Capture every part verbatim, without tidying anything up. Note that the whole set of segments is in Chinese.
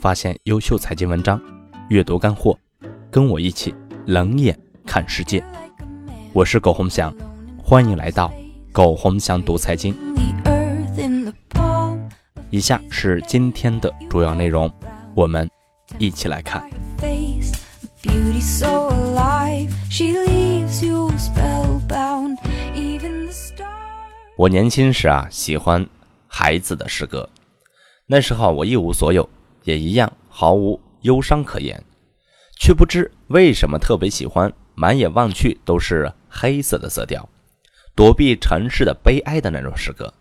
发现优秀财经文章，阅读干货，跟我一起冷眼看世界。我是苟宏翔，欢迎来到苟宏翔读财经。以下是今天的主要内容，我们一起来看。我年轻时啊，喜欢孩子的诗歌。那时候我一无所有，也一样毫无忧伤可言，却不知为什么特别喜欢满眼望去都是黑色的色调，躲避尘世的悲哀的那种诗歌。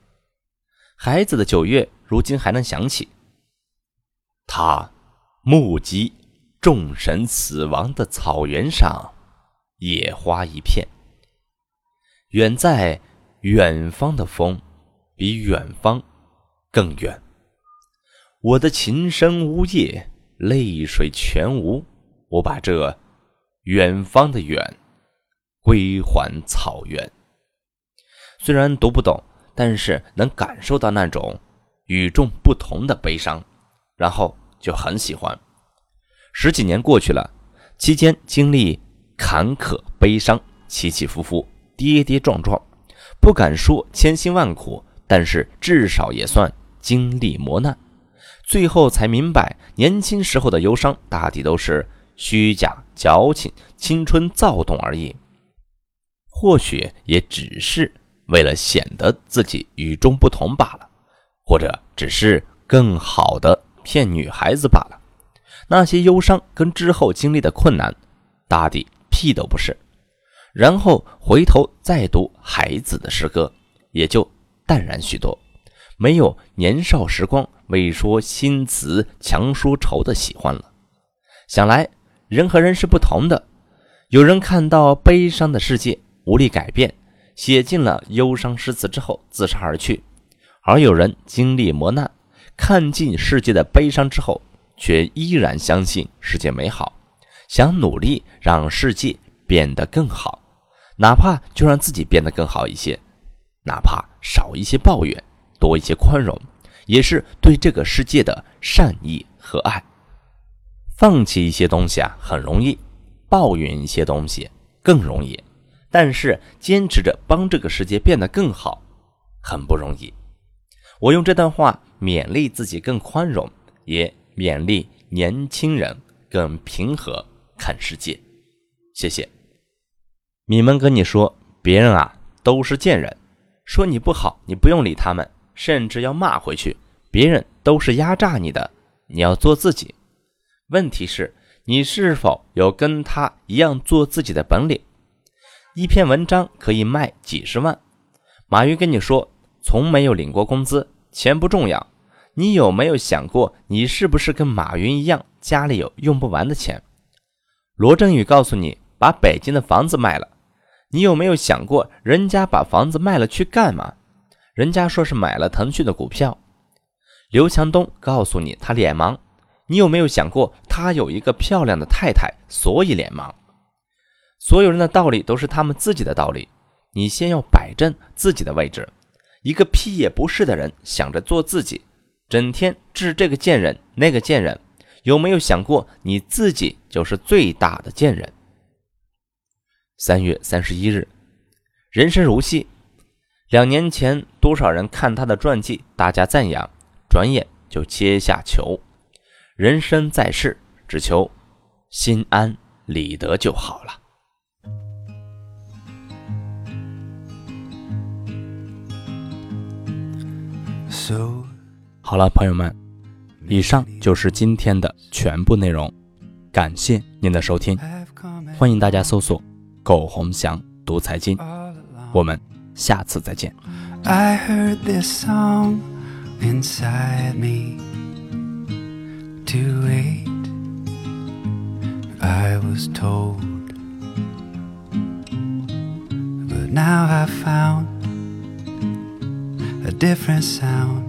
孩子的九月如今还能想起，他目击众神死亡的草原上野花一片，远在远方的风比远方更远，我的琴声呜咽，泪水全无，我把这远方的远归还草原。虽然读不懂，但是能感受到那种与众不同的悲伤，然后就很喜欢。十几年过去了，期间经历坎坷悲伤，起起伏伏，跌跌撞撞，不敢说千辛万苦，但是至少也算经历磨难，最后才明白年轻时候的忧伤大抵都是虚假矫情，青春躁动而已，或许也只是为了显得自己与众不同罢了，或者只是更好的骗女孩子罢了。那些忧伤跟之后经历的困难大抵屁都不是。然后回头再读孩子的诗歌，也就淡然许多，没有年少时光未说新词强说愁的喜欢了。想来人和人是不同的，有人看到悲伤的世界无力改变，写进了忧伤诗词之后自杀而去，而有人经历磨难，看尽世界的悲伤之后，却依然相信世界美好，想努力让世界变得更好，哪怕就让自己变得更好一些，哪怕少一些抱怨，多一些宽容，也是对这个世界的善意和爱。放弃一些东西啊，很容易，抱怨一些东西更容易，但是坚持着帮这个世界变得更好，很不容易。我用这段话勉励自己更宽容，也勉励年轻人更平和看世界。谢谢。你们跟你说别人啊都是贱人，说你不好你不用理他们，甚至要骂回去，别人都是压榨你的，你要做自己。问题是你是否有跟他一样做自己的本领？一篇文章可以卖几十万，马云跟你说从没有领过工资，钱不重要，你有没有想过你是不是跟马云一样家里有用不完的钱？罗振宇告诉你把北京的房子卖了，你有没有想过人家把房子卖了去干嘛？人家说是买了腾讯的股票。刘强东告诉你他脸盲，你有没有想过他有一个漂亮的太太所以脸盲？所有人的道理都是他们自己的道理，你先要摆正自己的位置。一个屁也不是的人想着做自己，整天治这个贱人那个贱人，有没有想过你自己就是最大的贱人？三月三十一日，人生如戏。两年前多少人看他的传记，大家赞扬，转眼就阶下囚。人生在世，只求心安理得就好了。So, 好了，朋友们，以上就是今天的全部内容，感谢您的收听，欢迎大家搜索苟宏翔读财经，我们下次再见。 I heard this song inside me too late, I was told, but now I've found a different sound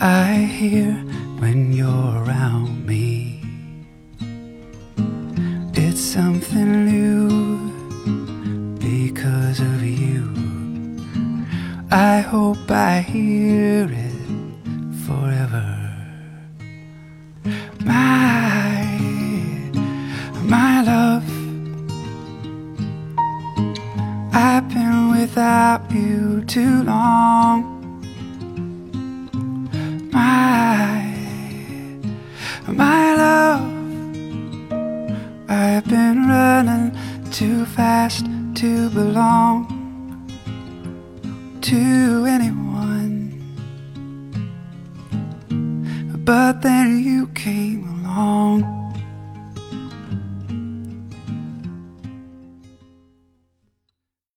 I hear when you're around me. It's something new because of you. I hope I hear it forever. I've been without you too long. My, my love, I've been running too fast to belong to anyone. But then you came along.